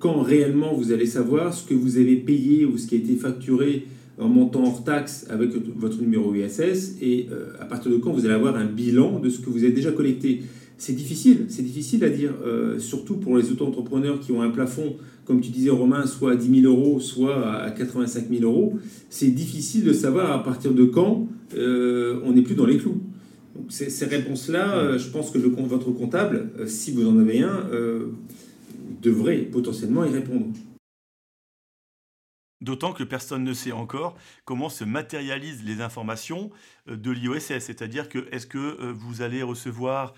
quand réellement vous allez savoir ce que vous avez payé ou ce qui a été facturé en montant hors taxe avec votre numéro ISS, et à partir de quand vous allez avoir un bilan de ce que vous avez déjà collecté. C'est difficile à dire, surtout pour les auto-entrepreneurs qui ont un plafond, comme tu disais Romain, soit à 10 000 euros, soit à 85 000 euros. C'est difficile de savoir à partir de quand on n'est plus dans les clous. Donc ces réponses-là, je pense que votre comptable, si vous en avez un, devrait potentiellement y répondre. D'autant que personne ne sait encore comment se matérialisent les informations de l'IOSS. C'est-à-dire que est-ce que vous allez recevoir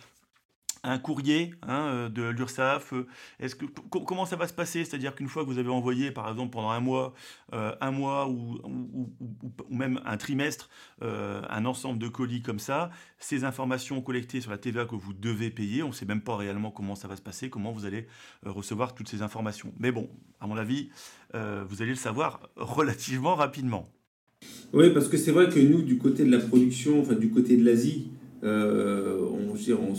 un courrier de l'URSSAF, comment ça va se passer? C'est-à-dire qu'une fois que vous avez envoyé, par exemple, pendant un mois ou même un trimestre, un ensemble de colis comme ça, ces informations collectées sur la TVA que vous devez payer, on ne sait même pas réellement comment ça va se passer, comment vous allez recevoir toutes ces informations. Mais bon, à mon avis, vous allez le savoir relativement rapidement. Oui, parce que c'est vrai que nous, du côté de la production, enfin du côté de l'Asie, on ne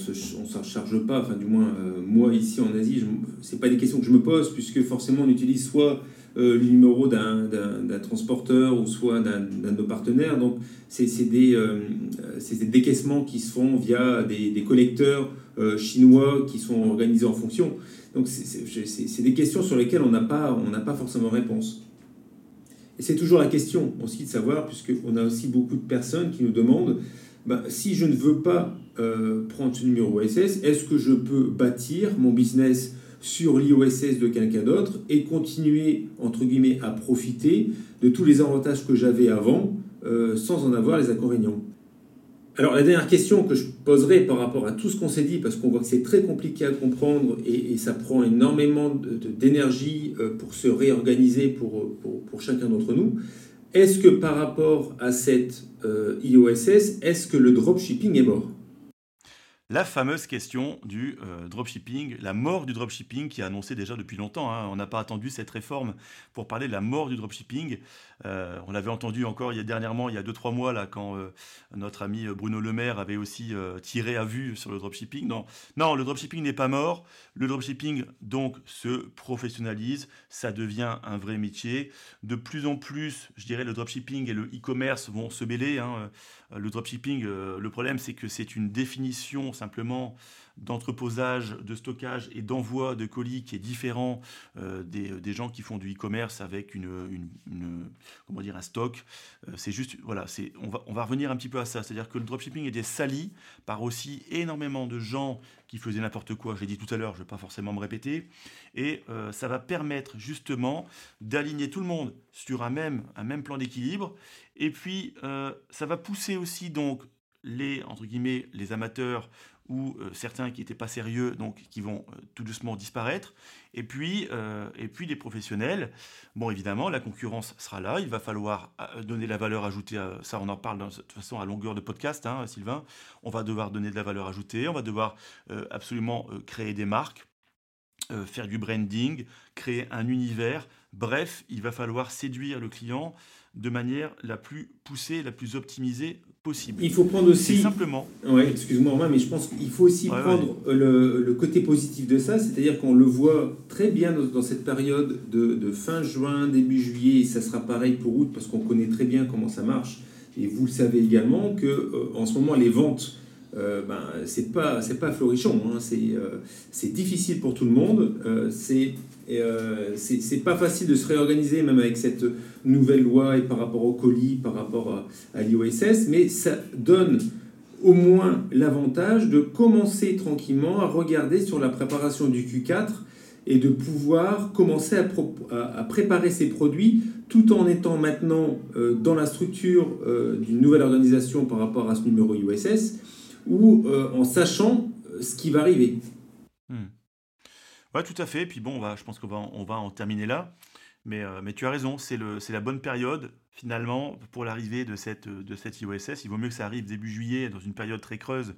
s'en charge pas, enfin du moins moi ici en Asie, c'est pas des questions que je me pose, puisque forcément on utilise soit le numéro d'un transporteur ou soit d'un de nos partenaires. Donc c'est des décaissements qui se font via des collecteurs chinois qui sont organisés en fonction. Donc c'est des questions sur lesquelles on n'a pas forcément réponse. Et c'est toujours la question aussi de savoir, puisque on a aussi beaucoup de personnes qui nous demandent: ben, si je ne veux pas prendre ce numéro ISS, est-ce que je peux bâtir mon business sur l'IOSS de quelqu'un d'autre et continuer, entre guillemets, à profiter de tous les avantages que j'avais avant sans en avoir les inconvénients? Alors, la dernière question que je poserai par rapport à tout ce qu'on s'est dit, parce qu'on voit que c'est très compliqué à comprendre et ça prend énormément d'énergie pour se réorganiser pour chacun d'entre nous. Est-ce que par rapport à cette IOSS, est-ce que le dropshipping est mort? La fameuse question du dropshipping, la mort du dropshipping qui est annoncée déjà depuis longtemps. On n'a pas attendu cette réforme pour parler de la mort du dropshipping. On l'avait entendu encore il y a 2-3 mois, là, quand notre ami Bruno Le Maire avait aussi tiré à vue sur le dropshipping. Non, le dropshipping n'est pas mort. Le dropshipping, donc, se professionnalise. Ça devient un vrai métier. De plus en plus, je dirais, le dropshipping et le e-commerce vont se mêler. Le dropshipping, le problème, c'est que c'est une définition simplement d'entreposage, de stockage et d'envoi de colis qui est différent des gens qui font du e-commerce avec un stock. C'est juste, voilà, on va revenir un petit peu à ça. C'est-à-dire que le dropshipping était sali par aussi énormément de gens qui faisaient n'importe quoi. J'ai dit tout à l'heure, je ne vais pas forcément me répéter. Et ça va permettre justement d'aligner tout le monde sur un même plan d'équilibre. Et puis, ça va pousser aussi donc les amateurs ou certains qui n'étaient pas sérieux, donc qui vont tout doucement disparaître. Et puis les professionnels, bon, évidemment, la concurrence sera là. Il va falloir donner la valeur ajoutée à ça. On en parle de toute façon à longueur de podcast, Sylvain. On va devoir donner de la valeur ajoutée. On va devoir absolument créer des marques, faire du branding, créer un univers. Bref, il va falloir séduire le client de manière la plus poussée, la plus optimisée possible. Il faut prendre aussi... simplement... Ouais, excuse-moi Romain, mais je pense qu'il faut aussi prendre le côté positif de ça, c'est-à-dire qu'on le voit très bien dans cette période de fin juin, début juillet, et ça sera pareil pour août, parce qu'on connaît très bien comment ça marche, et vous le savez également, qu'en ce moment, les ventes, c'est pas florissant, c'est difficile pour tout le monde, c'est pas facile de se réorganiser, même avec cette nouvelle loi et par rapport au colis, par rapport à l'IOSS, mais ça donne au moins l'avantage de commencer tranquillement à regarder sur la préparation du Q4 et de pouvoir commencer à préparer ses produits tout en étant maintenant dans la structure d'une nouvelle organisation par rapport à ce numéro IOSS ou en sachant ce qui va arriver. Ouais, tout à fait. Et puis bon, je pense qu'on va en terminer là. Mais tu as raison, c'est la bonne période finalement pour l'arrivée de cette IOSS. Il vaut mieux que ça arrive début juillet, dans une période très creuse,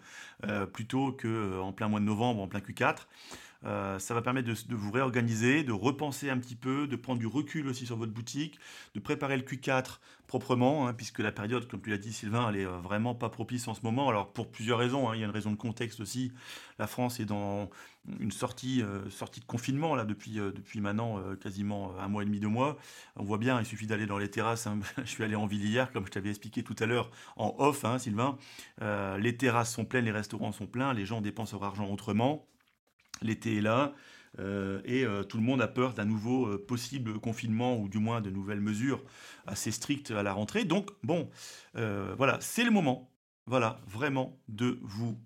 plutôt qu'en plein mois de novembre, en plein Q4. Ça va permettre de vous réorganiser, de repenser un petit peu, de prendre du recul aussi sur votre boutique, de préparer le Q4 proprement, puisque la période, comme tu l'as dit Sylvain, elle est vraiment pas propice en ce moment. Alors pour plusieurs raisons, il y a une raison de contexte aussi. La France est dans une sortie de confinement là depuis maintenant quasiment 1 mois et demi, 2 mois. On voit bien, il suffit d'aller dans les terrasses je suis allé en ville hier, comme je t'avais expliqué tout à l'heure, en off, hein, Sylvain. Les terrasses sont pleines, les restaurants sont pleins, les gens dépensent leur argent autrement. L'été est là et tout le monde a peur d'un nouveau possible confinement ou du moins de nouvelles mesures assez strictes à la rentrée. Donc, bon, voilà, c'est le moment, voilà, vraiment de vous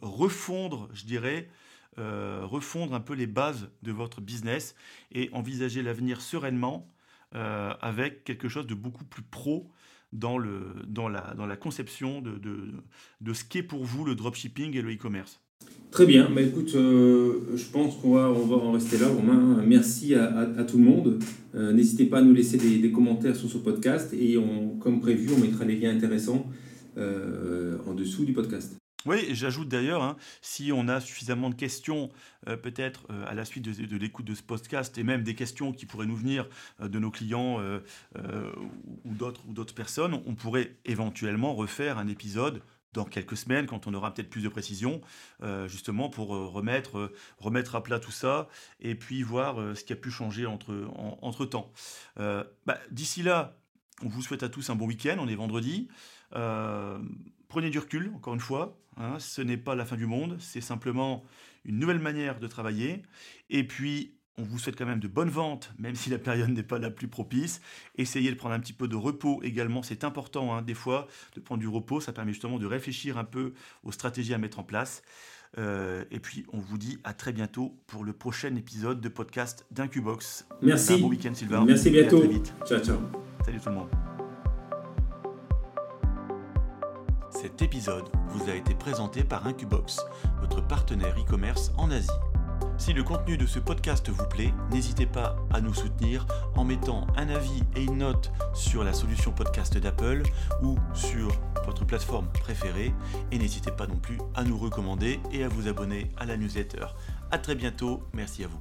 refondre, je dirais, refondre un peu les bases de votre business et envisager l'avenir sereinement avec quelque chose de beaucoup plus pro dans la conception de ce qu'est pour vous le dropshipping et le e-commerce. Très bien, bah, écoute, je pense qu'on va en rester là, Romain. Merci à tout le monde. N'hésitez pas à nous laisser des commentaires sur ce podcast et comme prévu, on mettra les liens intéressants en dessous du podcast. Oui, j'ajoute d'ailleurs, hein, si on a suffisamment de questions, peut-être à la suite de l'écoute de ce podcast, et même des questions qui pourraient nous venir de nos clients ou d'autres personnes, on pourrait éventuellement refaire un épisode dans quelques semaines, quand on aura peut-être plus de précisions, justement pour remettre à plat tout ça, et puis voir ce qui a pu changer entre-temps. D'ici là, on vous souhaite à tous un bon week-end, on est vendredi. Prenez du recul, encore une fois, hein, ce n'est pas la fin du monde, c'est simplement une nouvelle manière de travailler, et puis on vous souhaite quand même de bonnes ventes, même si la période n'est pas la plus propice. Essayez de prendre un petit peu de repos également, c'est important, hein, des fois, de prendre du repos, ça permet justement de réfléchir un peu aux stratégies à mettre en place. Et puis, on vous dit à très bientôt pour le prochain épisode de podcast d'Incubox. Merci. Un bon week-end, Sylvain. Merci, bientôt. À très vite. Ciao, ciao. Salut tout le monde. Cet épisode vous a été présenté par Incubox, votre partenaire e-commerce en Asie. Si le contenu de ce podcast vous plaît, n'hésitez pas à nous soutenir en mettant un avis et une note sur la solution podcast d'Apple ou sur votre plateforme préférée. Et n'hésitez pas non plus à nous recommander et à vous abonner à la newsletter. À très bientôt, merci à vous.